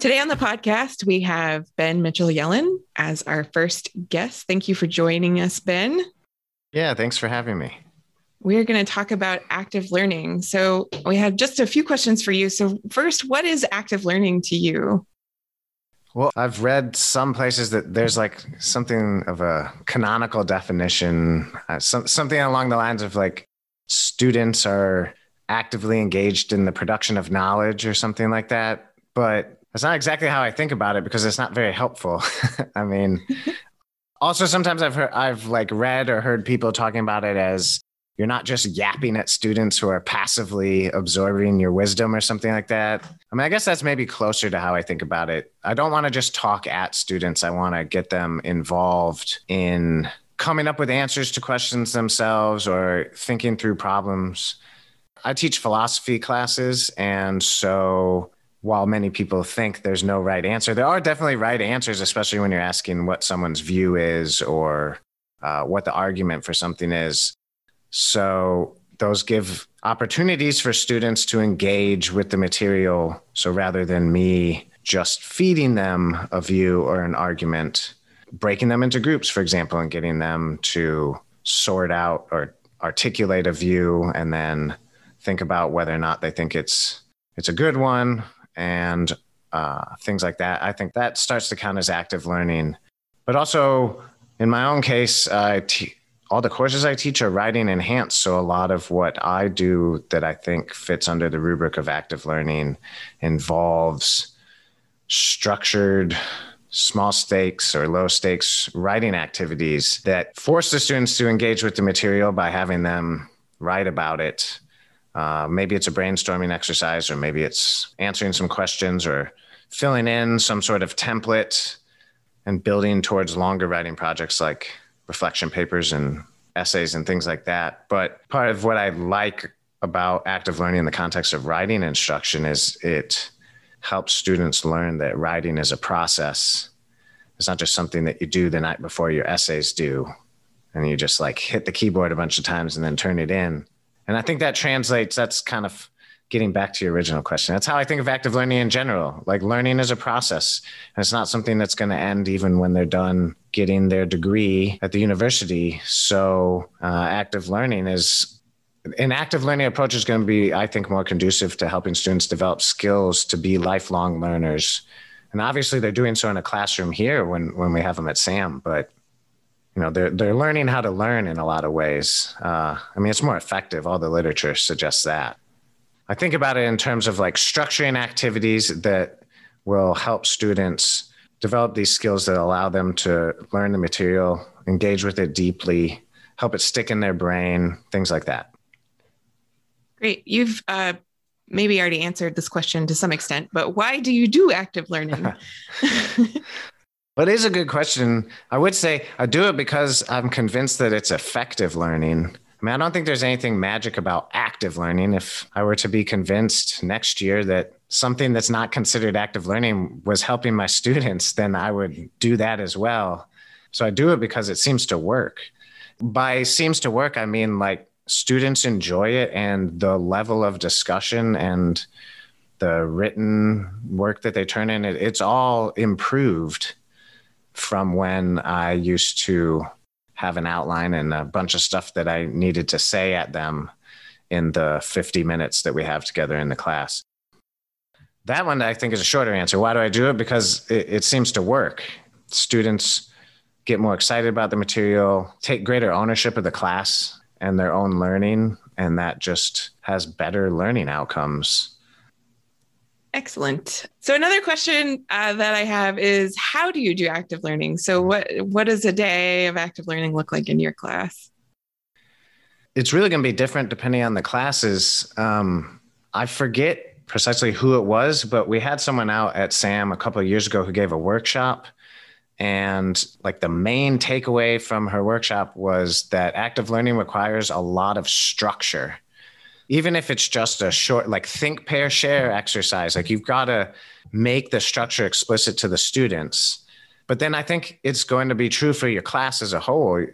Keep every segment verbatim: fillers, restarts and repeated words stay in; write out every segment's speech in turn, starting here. Today on the podcast, we have Ben Mitchell-Yellin as our first guest. Thank you for joining us, Ben. Yeah, thanks for having me. We're going to talk about active learning. So we have just a few questions for you. So first, what is active learning to you? Well, I've read some places that there's like something of a canonical definition, uh, some, something along the lines of like students are actively engaged in the production of knowledge or something like that. But that's not exactly how I think about it because it's not very helpful. I mean, also sometimes I've heard, I've like read or heard people talking about it as you're not just yapping at students who are passively absorbing your wisdom or something like that. I mean, I guess that's maybe closer to how I think about it. I don't want to just talk at students. I want to get them involved in coming up with answers to questions themselves or thinking through problems. I teach philosophy classes, and so while many people think there's no right answer, there are definitely right answers, especially when you're asking what someone's view is or uh, what the argument for something is. So those give opportunities for students to engage with the material. So rather than me just feeding them a view or an argument, breaking them into groups, for example, and getting them to sort out or articulate a view and then think about whether or not they think it's it's a good one and uh, things like that. I think that starts to count as active learning. But also, in my own case, I te- all the courses I teach are writing enhanced. So a lot of what I do that I think fits under the rubric of active learning involves structured, small stakes or low stakes writing activities that force the students to engage with the material by having them write about it. Uh, maybe it's a brainstorming exercise, or maybe it's answering some questions or filling in some sort of template and building towards longer writing projects like reflection papers and essays and things like that. But part of what I like about active learning in the context of writing instruction is it helps students learn that writing is a process. It's not just something that you do the night before your essays due, and you just like hit the keyboard a bunch of times and then turn it in. And I think that translates, that's kind of getting back to your original question. That's how I think of active learning in general. Like learning is a process, and it's not something that's going to end even when they're done getting their degree at the university. So uh, active learning is, an active learning approach is going to be, I think, more conducive to helping students develop skills to be lifelong learners. And obviously they're doing so in a classroom here when, when we have them at SAM, but you know, they're, they're learning how to learn in a lot of ways. Uh, I mean, it's more effective. All the literature suggests that. I think about it in terms of like structuring activities that will help students develop these skills that allow them to learn the material, engage with it deeply, help it stick in their brain, things like that. Great. You've uh, maybe already answered this question to some extent, but why do you do active learning? But it is a good question. I would say I do it because I'm convinced that it's effective learning. I mean, I don't think there's anything magic about active learning. If I were to be convinced next year that something that's not considered active learning was helping my students, then I would do that as well. So I do it because it seems to work. By seems to work, I mean like students enjoy it, and the level of discussion and the written work that they turn in, it, it's all improved from when I used to have an outline and a bunch of stuff that I needed to say at them in the fifty minutes that we have together in the class. That one I think is a shorter answer. Why do I do it? Because it, it seems to work. Students get more excited about the material, take greater ownership of the class and their own learning, and that just has better learning outcomes. Excellent. So another question uh, that I have is, how do you do active learning? So what what does a day of active learning look like in your class? It's really going to be different depending on the classes. Um, I forget precisely who it was, but we had someone out at SAM a couple of years ago who gave a workshop. And like the main takeaway from her workshop was that active learning requires a lot of structure. Even if it's just a short, like think, pair, share exercise, like you've got to make the structure explicit to the students. But then I think it's going to be true for your class as a whole.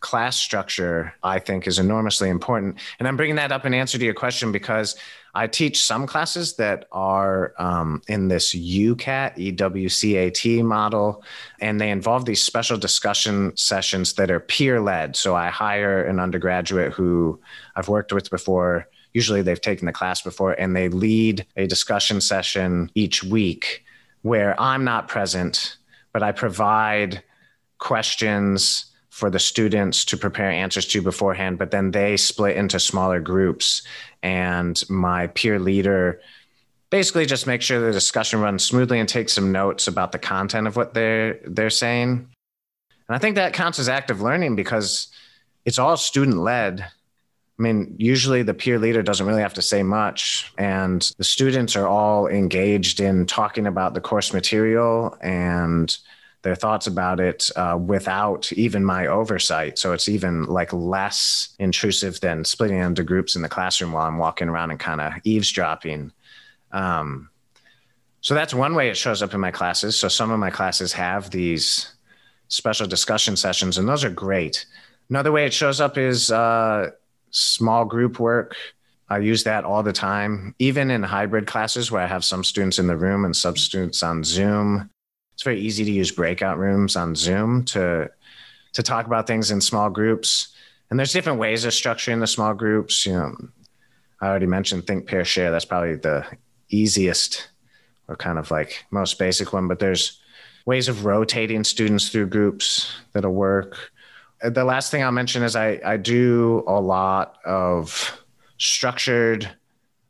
class structure, I think, is enormously important. And I'm bringing that up in answer to your question because I teach some classes that are um, in this U CAT, E W C A T model, and they involve these special discussion sessions that are peer-led. So I hire an undergraduate who I've worked with before. Usually they've taken the class before, and they lead a discussion session each week where I'm not present, but I provide questions for the students to prepare answers to beforehand, but then they split into smaller groups. And my peer leader basically just makes sure the discussion runs smoothly and takes some notes about the content of what they're they're saying. And I think that counts as active learning because it's all student-led. I mean, usually the peer leader doesn't really have to say much, and the students are all engaged in talking about the course material and their thoughts about it uh, without even my oversight. So it's even like less intrusive than splitting into groups in the classroom while I'm walking around and kind of eavesdropping. Um, so that's one way it shows up in my classes. So some of my classes have these special discussion sessions, and those are great. Another way it shows up is uh, small group work. I use that all the time, even in hybrid classes where I have some students in the room and some students on Zoom. It's very easy to use breakout rooms on Zoom to to talk about things in small groups. And there's different ways of structuring the small groups. You know, I already mentioned think, pair, share. That's probably the easiest or kind of like most basic one, but there's ways of rotating students through groups that'll work. The last thing I'll mention is I, I do a lot of structured,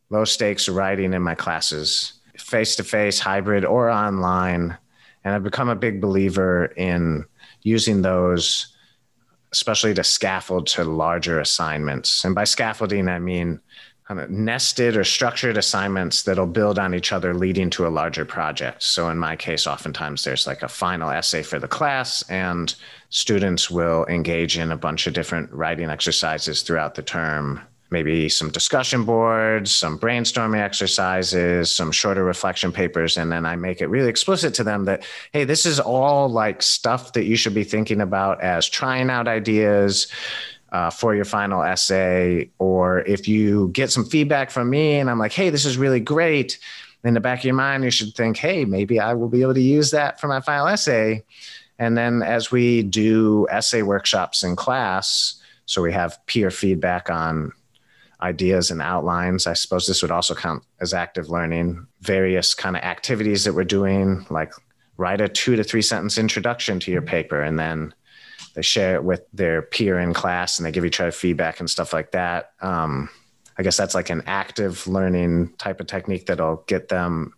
low stakes writing in my classes, face-to-face, hybrid, or online. And I've become a big believer in using those, especially to scaffold to larger assignments. And by scaffolding, I mean kind of nested or structured assignments that'll build on each other, leading to a larger project. So in my case, oftentimes there's like a final essay for the class, and students will engage in a bunch of different writing exercises throughout the term. Maybe some discussion boards, some brainstorming exercises, some shorter reflection papers. And then I make it really explicit to them that, hey, this is all like stuff that you should be thinking about as trying out ideas uh, for your final essay. Or if you get some feedback from me and I'm like, hey, this is really great, in the back of your mind, you should think, hey, maybe I will be able to use that for my final essay. And then as we do essay workshops in class, so we have peer feedback on ideas and outlines. I suppose this would also count as active learning. Various kind of activities that we're doing, like write a two to three sentence introduction to your paper, and then they share it with their peer in class and they give each other feedback and stuff like that. Um, I guess that's like an active learning type of technique that'll get them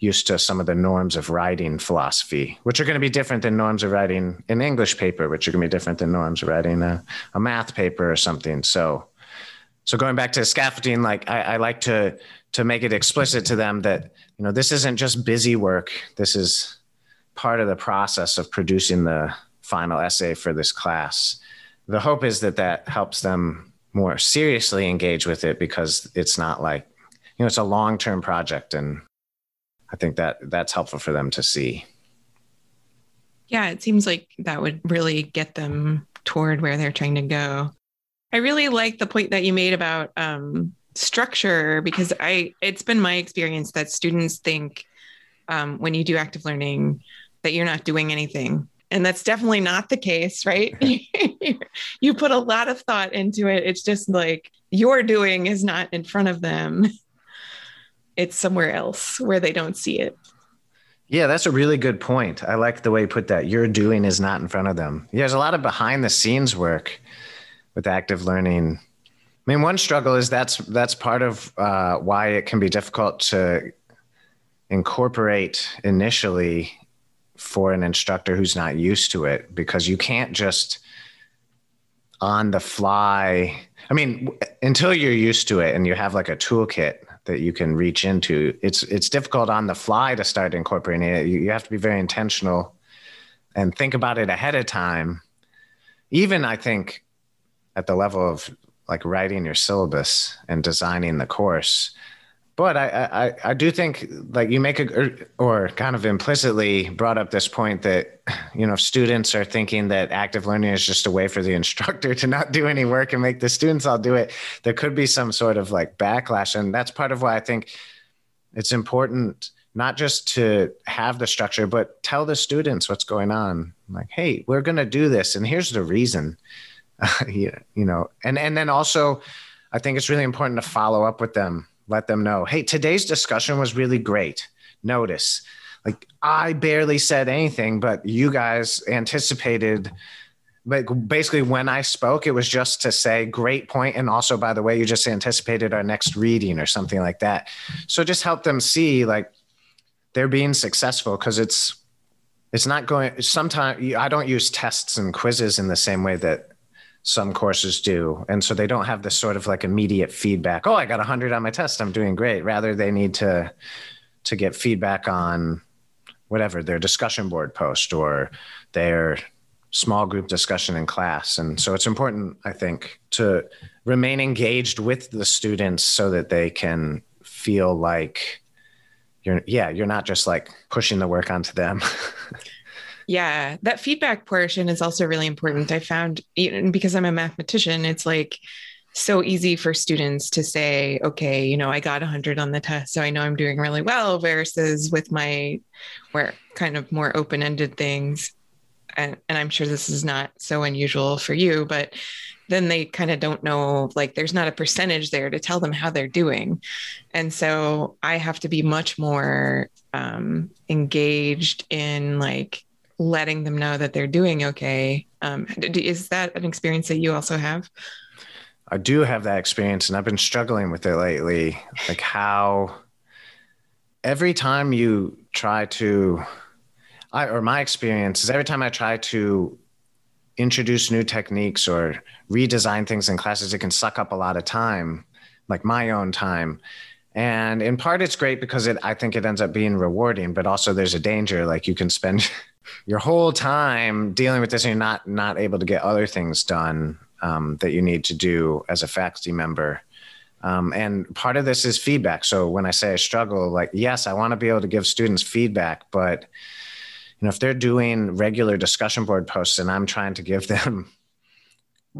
used to some of the norms of writing philosophy, which are going to be different than norms of writing an English paper, which are going to be different than norms of writing a, a math paper or something. So So going back to scaffolding, like I, I like to to make it explicit to them that, you know, this isn't just busy work. This is part of the process of producing the final essay for this class. The hope is that that helps them more seriously engage with it, because it's not like, you know, it's a long-term project. And I think that that's helpful for them to see. Yeah, it seems like that would really get them toward where they're trying to go. I really like the point that you made about um, structure, because I it's been my experience that students think um, when you do active learning that you're not doing anything. And that's definitely not the case, right? You put a lot of thought into it. It's just like your doing is not in front of them. It's somewhere else where they don't see it. Yeah, that's a really good point. I like the way you put that. Your doing is not in front of them. Yeah, there's a lot of behind the scenes work with active learning. I mean, one struggle is that's that's part of uh, why it can be difficult to incorporate initially for an instructor who's not used to it, because you can't just on the fly. I mean, until you're used to it and you have like a toolkit that you can reach into, it's it's difficult on the fly to start incorporating it. You, you have to be very intentional and think about it ahead of time. Even, I think, at the level of like writing your syllabus and designing the course, But I, I, I do think, like, you make a, or kind of implicitly brought up this point that, you know, if students are thinking that active learning is just a way for the instructor to not do any work and make the students all do it, there could be some sort of like backlash. And that's part of why I think it's important not just to have the structure, but tell the students what's going on. Like, hey, we're going to do this, and here's the reason, uh, you, you know, and, and then also I think it's really important to follow up with them. Let them know, hey, today's discussion was really great. Notice, like, I barely said anything, but you guys anticipated, like, basically when I spoke, it was just to say, great point. And also, by the way, you just anticipated our next reading or something like that. So just help them see, like, they're being successful, because it's, it's not going, sometimes I don't use tests and quizzes in the same way that some courses do. And so they don't have this sort of like immediate feedback. Oh, I got a hundred on my test. I'm doing great. Rather, they need to, to get feedback on whatever, their discussion board post or their small group discussion in class. And so it's important, I think, to remain engaged with the students so that they can feel like you're, yeah, you're not just like pushing the work onto them. Yeah, that feedback portion is also really important. I found, because I'm a mathematician, it's like so easy for students to say, okay, you know, I got one hundred on the test, so I know I'm doing really well, versus with my where kind of more open-ended things. And, and I'm sure this is not so unusual for you, but then they kind of don't know, like, there's not a percentage there to tell them how they're doing. And so I have to be much more um, engaged in, like, letting them know that they're doing okay. Um, is that an experience that you also have? I do have that experience, and I've been struggling with it lately. Like, how every time you try to, I, or my experience is every time I try to introduce new techniques or redesign things in classes, it can suck up a lot of time, like my own time. And in part, it's great because it, I think it ends up being rewarding, but also there's a danger. Like, you can spend your whole time dealing with this and you're not, not able to get other things done um, that you need to do as a faculty member. Um, and part of this is feedback. So when I say I struggle, like, yes, I want to be able to give students feedback, but, you know, if they're doing regular discussion board posts and I'm trying to give them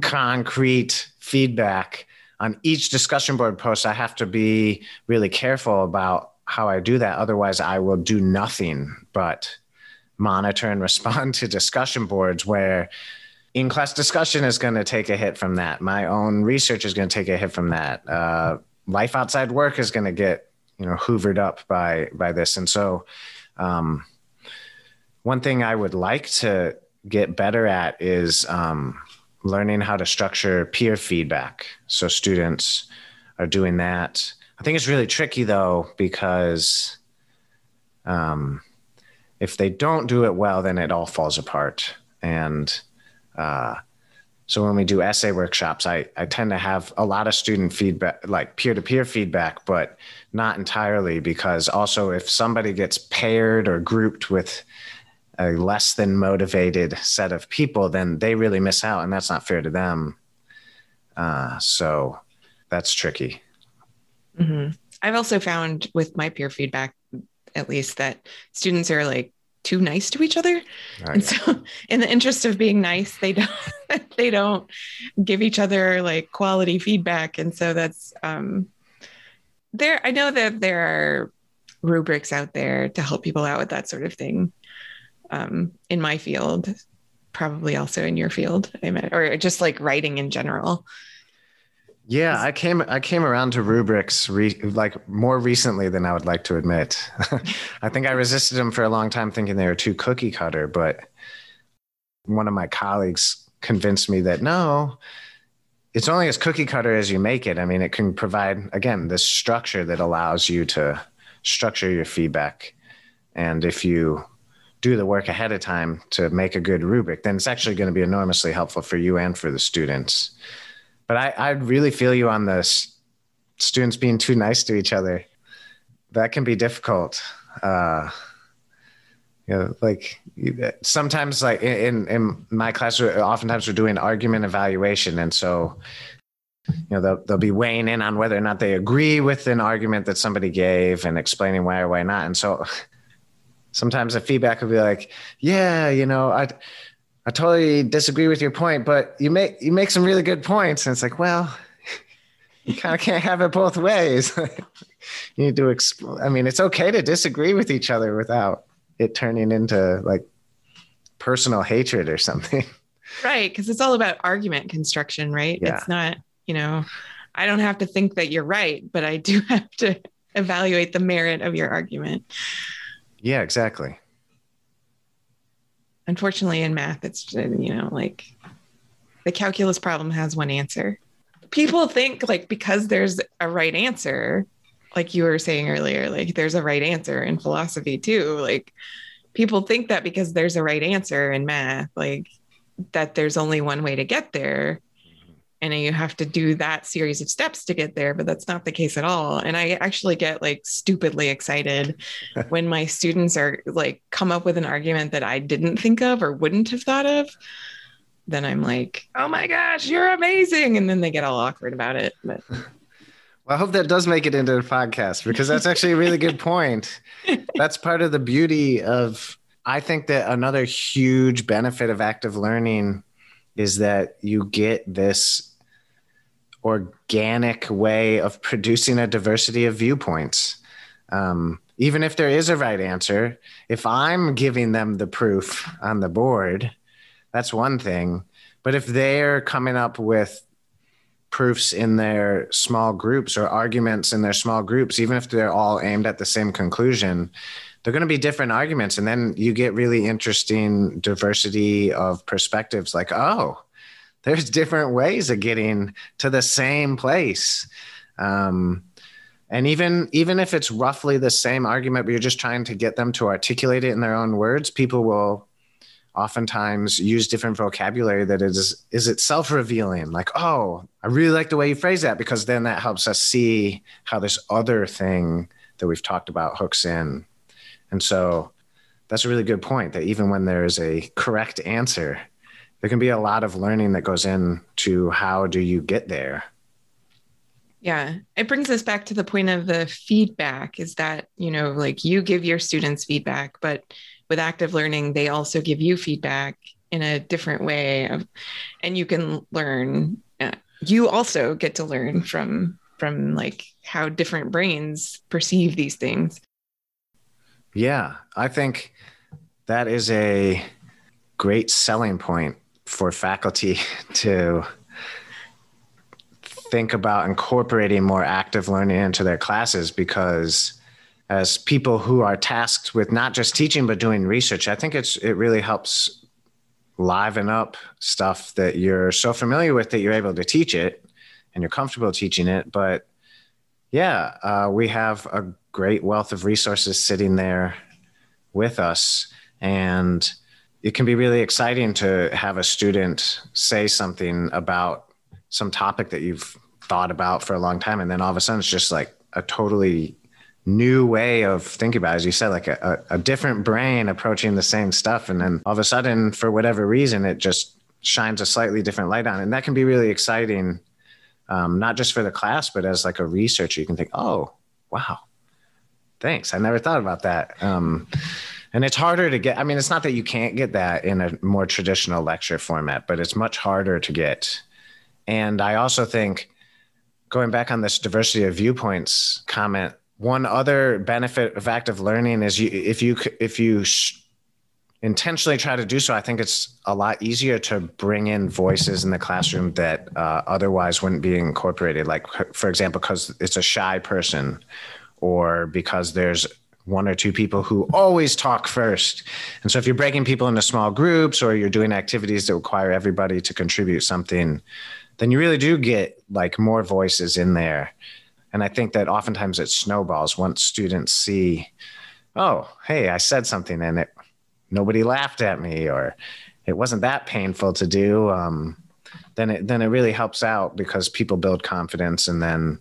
concrete feedback on each discussion board post, I have to be really careful about how I do that. Otherwise, I will do nothing but monitor and respond to discussion boards, where in-class discussion is going to take a hit from that. My own research is going to take a hit from that. Uh, life outside work is going to get, you know, hoovered up by, by this. And so um, one thing I would like to get better at is um, learning how to structure peer feedback. So students are doing that. I think it's really tricky though, because um, if they don't do it well, then it all falls apart. And uh, so when we do essay workshops, I, I tend to have a lot of student feedback, like peer-to-peer feedback, but not entirely, because also if somebody gets paired or grouped with a less than motivated set of people, then they really miss out, and that's not fair to them. Uh, so that's tricky. Mm-hmm. I've also found with my peer feedback, at least, that students are like too nice to each other. Oh, and yeah. So in the interest of being nice, they don't, they don't give each other like quality feedback. And so that's um, there. I know that there are rubrics out there to help people out with that sort of thing. Um, in my field, probably also in your field, I mean, or just like writing in general. Yeah, I came I came around to rubrics re- like more recently than I would like to admit. I think I resisted them for a long time, thinking they were too cookie cutter. But one of my colleagues convinced me that no, it's only as cookie cutter as you make it. I mean, it can provide, again, this structure that allows you to structure your feedback. And if you do the work ahead of time to make a good rubric, then it's actually going to be enormously helpful for you and for the students. But I, I really feel you on the s- students being too nice to each other. That can be difficult. Uh, you know, like sometimes, like in, in my class, oftentimes we're doing argument evaluation. And so you know, they'll, they'll be weighing in on whether or not they agree with an argument that somebody gave and explaining why or why not. And so sometimes the feedback will be like, yeah, you know, I, I totally disagree with your point, but you make, you make some really good points. And it's like, well, you kind of can't have it both ways. You need to, exp- I mean, it's okay to disagree with each other without it turning into like personal hatred or something. Right. Cause it's all about argument construction, right? Yeah. It's not, you know, I don't have to think that you're right, but I do have to evaluate the merit of your argument. Yeah, exactly. Unfortunately in math, it's, you know, like the calculus problem has one answer. People think like, because there's a right answer, like you were saying earlier, like there's a right answer in philosophy too. Like people think that because there's a right answer in math, like that there's only one way to get there. And you have to do that series of steps to get there, but that's not the case at all. And I actually get like stupidly excited when my students are like, come up with an argument that I didn't think of or wouldn't have thought of. Then I'm like, oh my gosh, you're amazing. And then they get all awkward about it. But. Well, I hope that does make it into the podcast because that's actually a really good point. That's part of the beauty of, I think that another huge benefit of active learning is that you get this organic way of producing a diversity of viewpoints. Um, even if there is a right answer, if I'm giving them the proof on the board, that's one thing. But if they're coming up with proofs in their small groups or arguments in their small groups, even if they're all aimed at the same conclusion, they're going to be different arguments. And then you get really interesting diversity of perspectives like, oh, there's different ways of getting to the same place. Um, and even, even if it's roughly the same argument, but you're just trying to get them to articulate it in their own words, people will oftentimes use different vocabulary that is, is itself revealing. Like, oh, I really like the way you phrase that, because then that helps us see how this other thing that we've talked about hooks in. And so that's a really good point that even when there is a correct answer, there can be a lot of learning that goes into how do you get there? Yeah. It brings us back to the point of the feedback is that, you know, like you give your students feedback, but with active learning, they also give you feedback in a different way of, and you can learn, uh, you also get to learn from, from like how different brains perceive these things. Yeah, I think that is a great selling point for faculty to think about incorporating more active learning into their classes, because as people who are tasked with not just teaching, but doing research, I think it's it really helps liven up stuff that you're so familiar with that you're able to teach it and you're comfortable teaching it. But yeah, uh, we have a great wealth of resources sitting there with us. And it can be really exciting to have a student say something about some topic that you've thought about for a long time. And then all of a sudden, it's just like a totally new way of thinking about it. As you said, like a, a different brain approaching the same stuff. And then all of a sudden, for whatever reason, it just shines a slightly different light on it. And that can be really exciting, um, not just for the class, but as like a researcher, you can think, oh, wow. Thanks. I never thought about that. Um, and it's harder to get. I mean, it's not that you can't get that in a more traditional lecture format, but it's much harder to get. And I also think going back on this diversity of viewpoints comment, one other benefit of active learning is you, if you, if you sh- intentionally try to do so, I think it's a lot easier to bring in voices in the classroom that uh, otherwise wouldn't be incorporated. Like, for example, because it's a shy person, or because there's one or two people who always talk first. And so if you're breaking people into small groups or you're doing activities that require everybody to contribute something, then you really do get like more voices in there. And I think that oftentimes it snowballs once students see, oh, hey, I said something and it nobody laughed at me, or it wasn't that painful to do. Um, then it, then it really helps out, because people build confidence. And then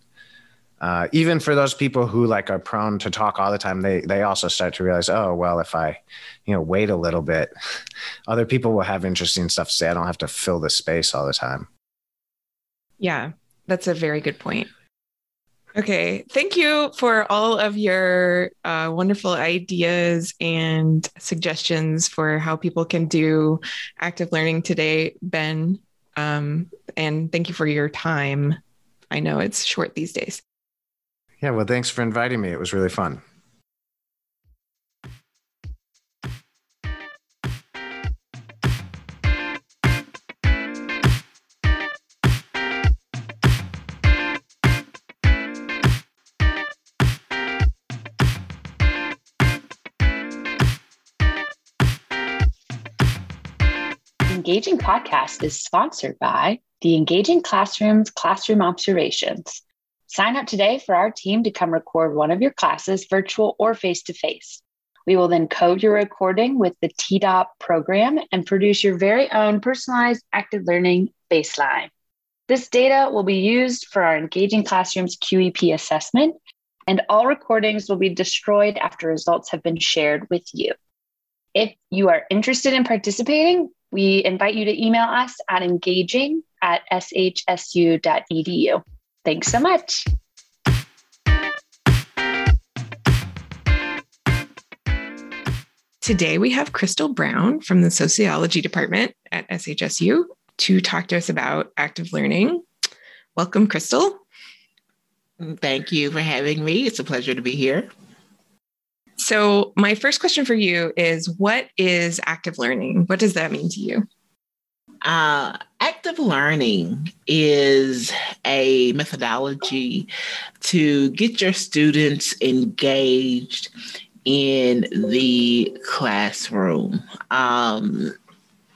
Uh, even for those people who like are prone to talk all the time, they they also start to realize, oh, well, if I, you know, wait a little bit, other people will have interesting stuff to say. I don't have to fill the space all the time. Yeah. that's a very good point. Okay, thank you for all of your uh, wonderful ideas and suggestions for how people can do active learning today, Ben. Um, and thank you for your time. I know it's short these days. Yeah, well, thanks for inviting me. It was really fun. Engaging Podcast is sponsored by the Engaging Classroom's Classroom Observations. Sign up today for our team to come record one of your classes, virtual or face-to-face. We will then code your recording with the T D O P program and produce your very own personalized active learning baseline. This data will be used for our Engaging Classroom's Q E P assessment, and all recordings will be destroyed after results have been shared with you. If you are interested in participating, we invite you to email us at engaging at s h s u dot e d u. Thanks so much. Today we have Crystal Brown from the Sociology Department at S H S U to talk to us about active learning. Welcome, Crystal. Thank you for having me. It's a pleasure to be here. So my first question for you is, what is active learning? What does that mean to you? Uh, active learning is a methodology to get your students engaged in the classroom. Um,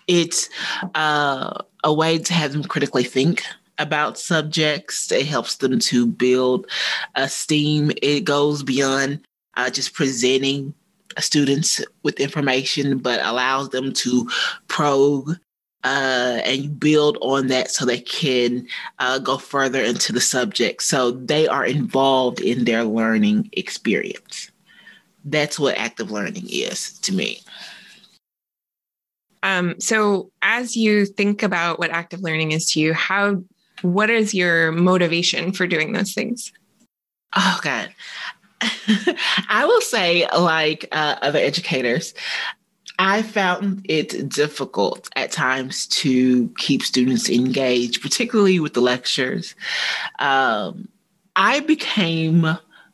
it's uh, a way to have them critically think about subjects. It helps them to build esteem. It goes beyond Uh, just presenting students with information, but allows them to probe uh, and build on that so they can uh, go further into the subject. So they are involved in their learning experience. That's what active learning is to me. Um, so as you think about what active learning is to you, how, what is your motivation for doing those things? Oh, God. I will say, like uh, other educators, I found it difficult at times to keep students engaged, particularly with the lectures. Um, I became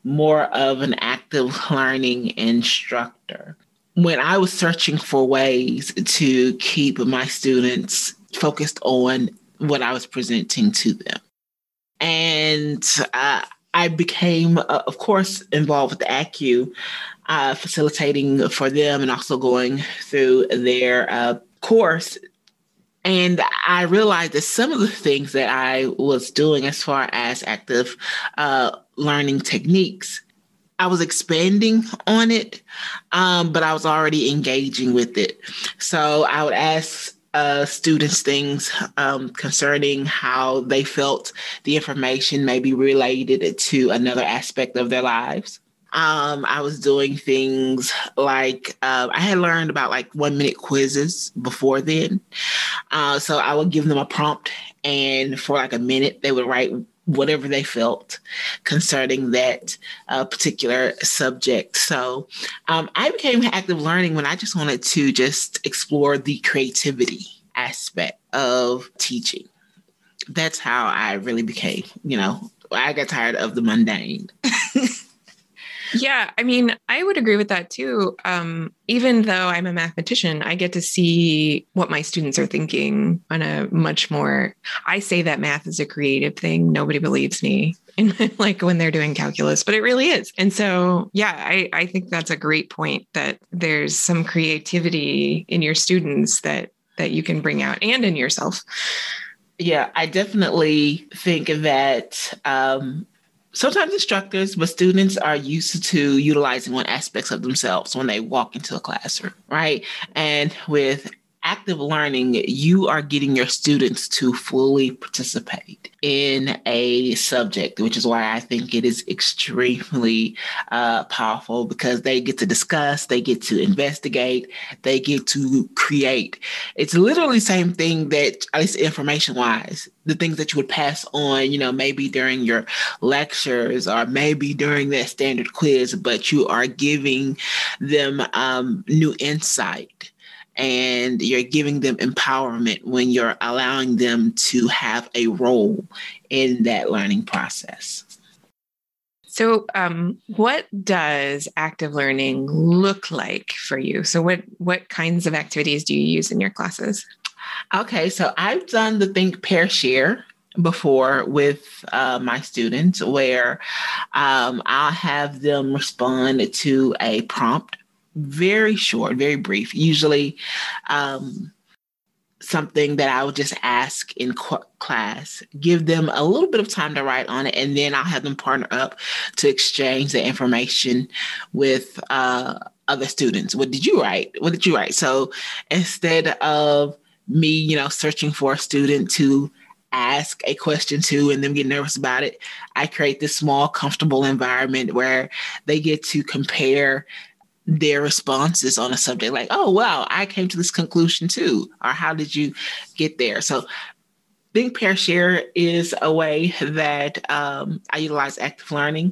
more of an active learning instructor when I was searching for ways to keep my students focused on what I was presenting to them. And uh, I became, uh, of course, involved with the A C C U, uh, facilitating for them and also going through their uh, course. And I realized that some of the things that I was doing as far as active uh, learning techniques, I was expanding on it, um, but I was already engaging with it. So I would ask Uh, students things um, concerning how they felt the information may be related to another aspect of their lives. Um, I was doing things like uh, I had learned about like one minute quizzes before then. Uh, so I would give them a prompt, and for like a minute, they would write whatever they felt concerning that uh, particular subject. So um, I became active learning when I just wanted to just explore the creativity aspect of teaching. That's how I really became, you know, I got tired of the mundane. Yeah, I mean, I would agree with that too. Um, even though I'm a mathematician, I get to see what my students are thinking on a much more, I say that math is a creative thing. Nobody believes me in like when they're doing calculus, but it really is. And so, yeah, I, I think that's a great point that there's some creativity in your students that, that you can bring out and in yourself. Yeah, I definitely think that, um, sometimes instructors, but students are used to utilizing one aspect of themselves when they walk into a classroom, right? And with active learning, you are getting your students to fully participate in a subject, which is why I think it is extremely uh, powerful, because they get to discuss, they get to investigate, they get to create. It's literally the same thing that, at least information-wise, the things that you would pass on, you know, maybe during your lectures or maybe during that standard quiz, but you are giving them um, new insight. And you're giving them empowerment when you're allowing them to have a role in that learning process. So um, what does active learning look like for you? So what, what kinds of activities do you use in your classes? Okay, so I've done the Think, Pair, Share before with uh, my students, where um, I'll have them respond to a prompt. Very short, very brief, usually um, something that I would just ask in qu- class, give them a little bit of time to write on it, and then I'll have them partner up to exchange the information with uh, other students. What did you write? What did you write? So instead of me, you know, searching for a student to ask a question to and them get nervous about it, I create this small, comfortable environment where they get to compare their responses on a subject, like, oh, wow, I came to this conclusion too, or how did you get there? So Think, Pair, Share is a way that um, I utilize active learning.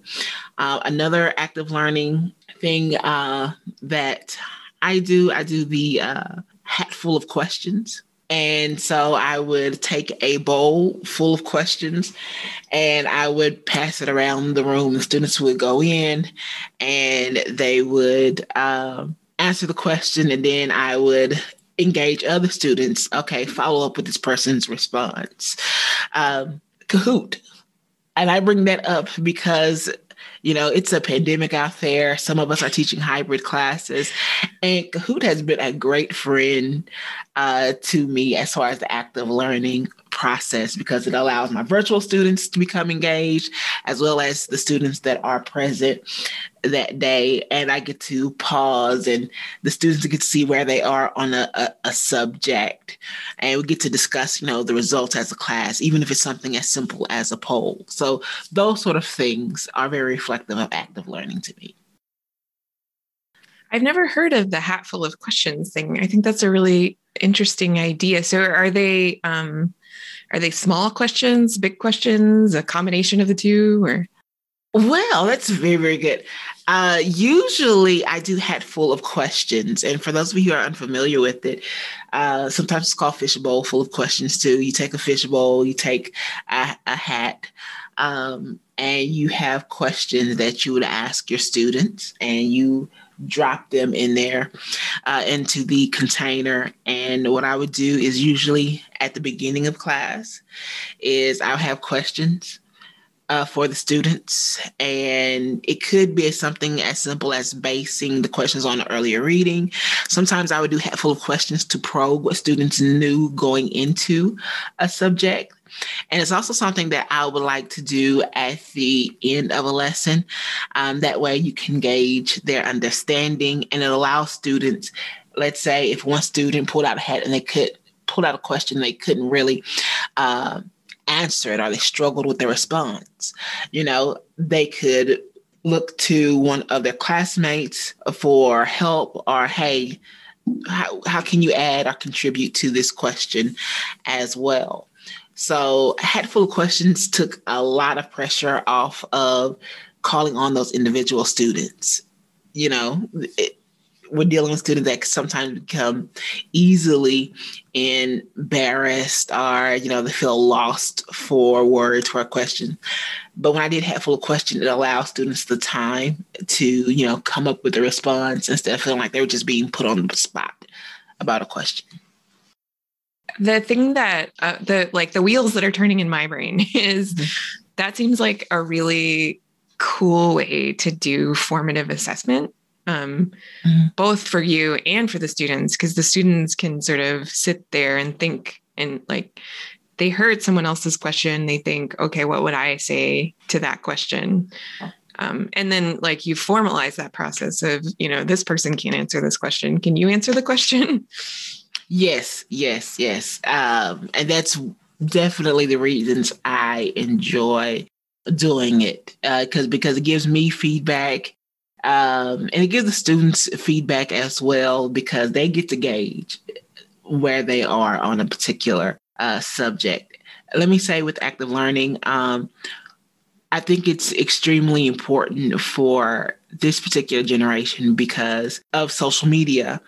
Uh, another active learning thing uh, that I do, I do the uh, hat full of questions. And so I would take a bowl full of questions and I would pass it around the room. The students would go in and they would uh, answer the question, and then I would engage other students. Okay, follow up with this person's response. Um, Kahoot. And I bring that up because, you know, it's a pandemic out there. Some of us are teaching hybrid classes, and Kahoot has been a great friend uh, to me as far as the active learning process, because it allows my virtual students to become engaged as well as the students that are present that day. And I get to pause and the students get to see where they are on a, a, a subject, and we get to discuss, you know, the results as a class, even if it's something as simple as a poll. So those sort of things are very reflective of active learning to me. I've never heard of the hat full of questions thing. I think that's a really interesting idea. So are they, um, Are they small questions, big questions, a combination of the two? Or Well, that's very, very good. Uh, usually I do hat full of questions. And for those of you who are unfamiliar with it, uh, sometimes it's called fishbowl full of questions too. You take a fishbowl, you take a, a hat, um, and you have questions that you would ask your students, and you drop them in there uh, into the container. And what I would do is usually at the beginning of class is I'll have questions uh, for the students. And it could be something as simple as basing the questions on the earlier reading. Sometimes I would do hatful of questions to probe what students knew going into a subject. And it's also something that I would like to do at the end of a lesson. Um, that way you can gauge their understanding, and it allows students, let's say if one student pulled out a hat and they could pull out a question, they couldn't really uh, answer it, or they struggled with their response. You know, they could look to one of their classmates for help, or, hey, how, how can you add or contribute to this question as well? So hatful of questions took a lot of pressure off of calling on those individual students. You know, it, we're dealing with students that sometimes become easily embarrassed, or, you know, they feel lost for words for a question. But when I did hatful of questions, it allowed students the time to, you know, come up with a response instead of feeling like they were just being put on the spot about a question. The thing that, uh, the like the wheels that are turning in my brain is that seems like a really cool way to do formative assessment, um, mm-hmm. both for you and for the students, because the students can sort of sit there and think, and like they heard someone else's question. They think, okay, what would I say to that question? Um, and then like you formalize that process of, you know, this person can't answer this question. Can you answer the question? Yes, yes, yes. Um, and that's definitely the reasons I enjoy doing it, because uh, because it gives me feedback, um, and it gives the students feedback as well, because they get to gauge where they are on a particular uh, subject. Let me say with active learning, um, I think it's extremely important for this particular generation because of social media.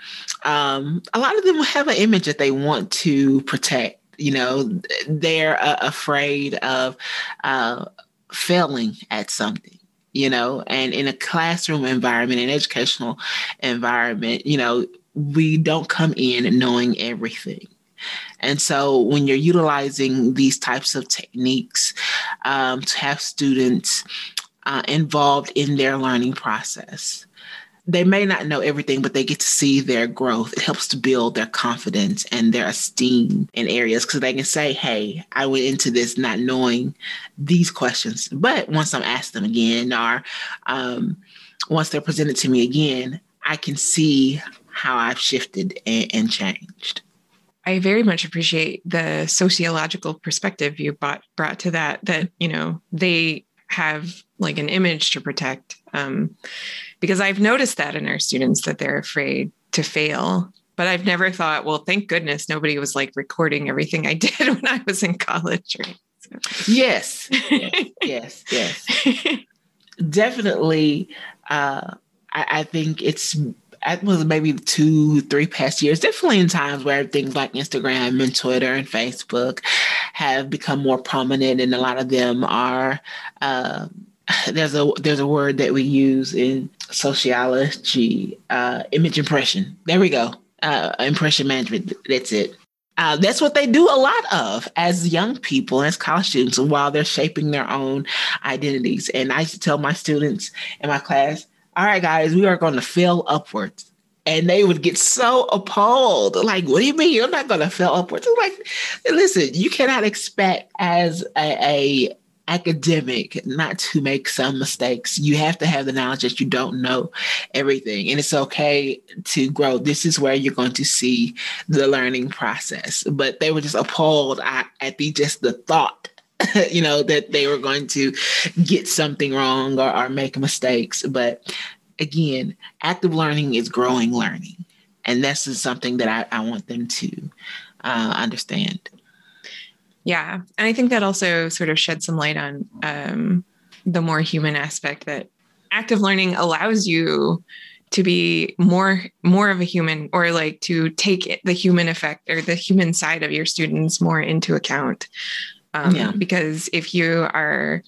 Um, a lot of them have an image that they want to protect. You know, they're uh, afraid of uh, failing at something, you know, and in a classroom environment, an educational environment, you know, we don't come in knowing everything. And so when you're utilizing these types of techniques um, to have students uh, involved in their learning process, they may not know everything, but they get to see their growth. It helps to build their confidence and their esteem in areas, because they can say, hey, I went into this not knowing these questions. But once I'm asked them again, or um, once they're presented to me again, I can see how I've shifted and, and changed. I very much appreciate the sociological perspective you brought, brought to that, that, you know, they have like an image to protect, um, because I've noticed that in our students that they're afraid to fail, but I've never thought, well, thank goodness nobody was like recording everything I did when I was in college. Right? So. Yes, yes, yes, yes. Definitely. Uh, I, I think it's, That was maybe two, three past years, definitely in times where things like Instagram and Twitter and Facebook have become more prominent, and a lot of them are, uh, there's a there's a word that we use in sociology, uh, image impression. There we go. Uh, impression management. That's it. Uh, that's what they do a lot of as young people, as college students, while they're shaping their own identities. And I used to tell my students in my class, all right, guys, we are going to fail upwards. And they would get so appalled. Like, what do you mean? You're not going to fail upwards. I'm like, listen, you cannot expect as a, a academic not to make some mistakes. You have to have the knowledge that you don't know everything. And it's okay to grow. This is where you're going to see the learning process. But they were just appalled at, at the just the thought you know, that they were going to get something wrong or, or make mistakes. But again, active learning is growing learning. And this is something that I, I want them to uh, understand. Yeah. And I think that also sort of shed some light on um, the more human aspect, that active learning allows you to be more, more of a human, or like to take the human effect or the human side of your students more into account. Um, yeah. Because if you are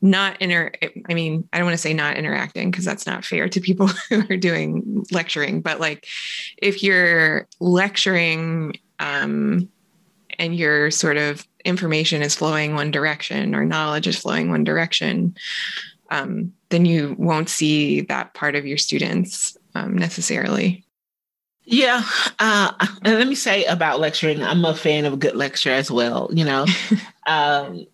not inter, I mean, I don't want to say not interacting, because that's not fair to people who are doing lecturing, but like if you're lecturing um, and your sort of information is flowing one direction or knowledge is flowing one direction, um, then you won't see that part of your students um, necessarily. Yeah. Uh, and let me say about lecturing, I'm a fan of a good lecture as well, you know, um,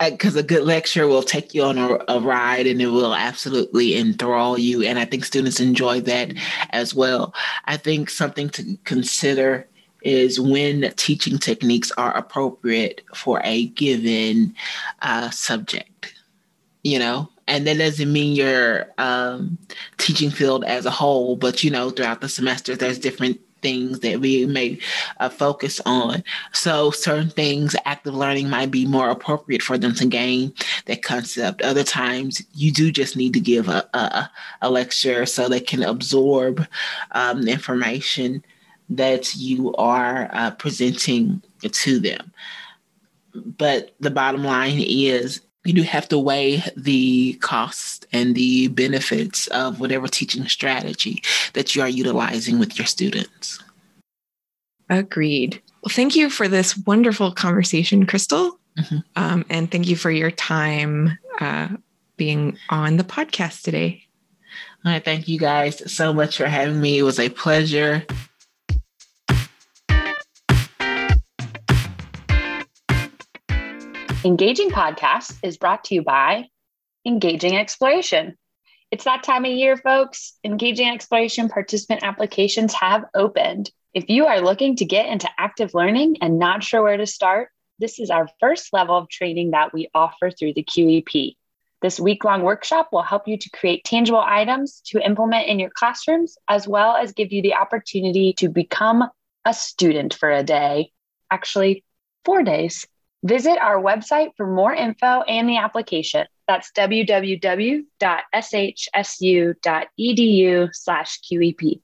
because a good lecture will take you on a, a ride, and it will absolutely enthrall you. And I think students enjoy that as well. I think something to consider is when teaching techniques are appropriate for a given uh, subject, you know. And that doesn't mean your um, teaching field as a whole, but, you know, throughout the semester, there's different things that we may uh, focus on. So certain things, active learning might be more appropriate for them to gain that concept. Other times, you do just need to give a, a, a lecture so they can absorb um, the information that you are uh, presenting to them. But the bottom line is, you do have to weigh the costs and the benefits of whatever teaching strategy that you are utilizing with your students. Agreed. Well, thank you for this wonderful conversation, Crystal. Mm-hmm. Um, and thank you for your time uh, being on the podcast today. All right. Thank you guys so much for having me. It was a pleasure. Engaging Podcast is brought to you by Engaging Exploration. It's that time of year, folks. Engaging Exploration participant applications have opened. If you are looking to get into active learning and not sure where to start, this is our first level of training that we offer through the Q E P. This week-long workshop will help you to create tangible items to implement in your classrooms, as well as give you the opportunity to become a student for a day, actually four days. Visit our website for more info and the application. That's w w w dot s h s u dot e d u slash Q E P.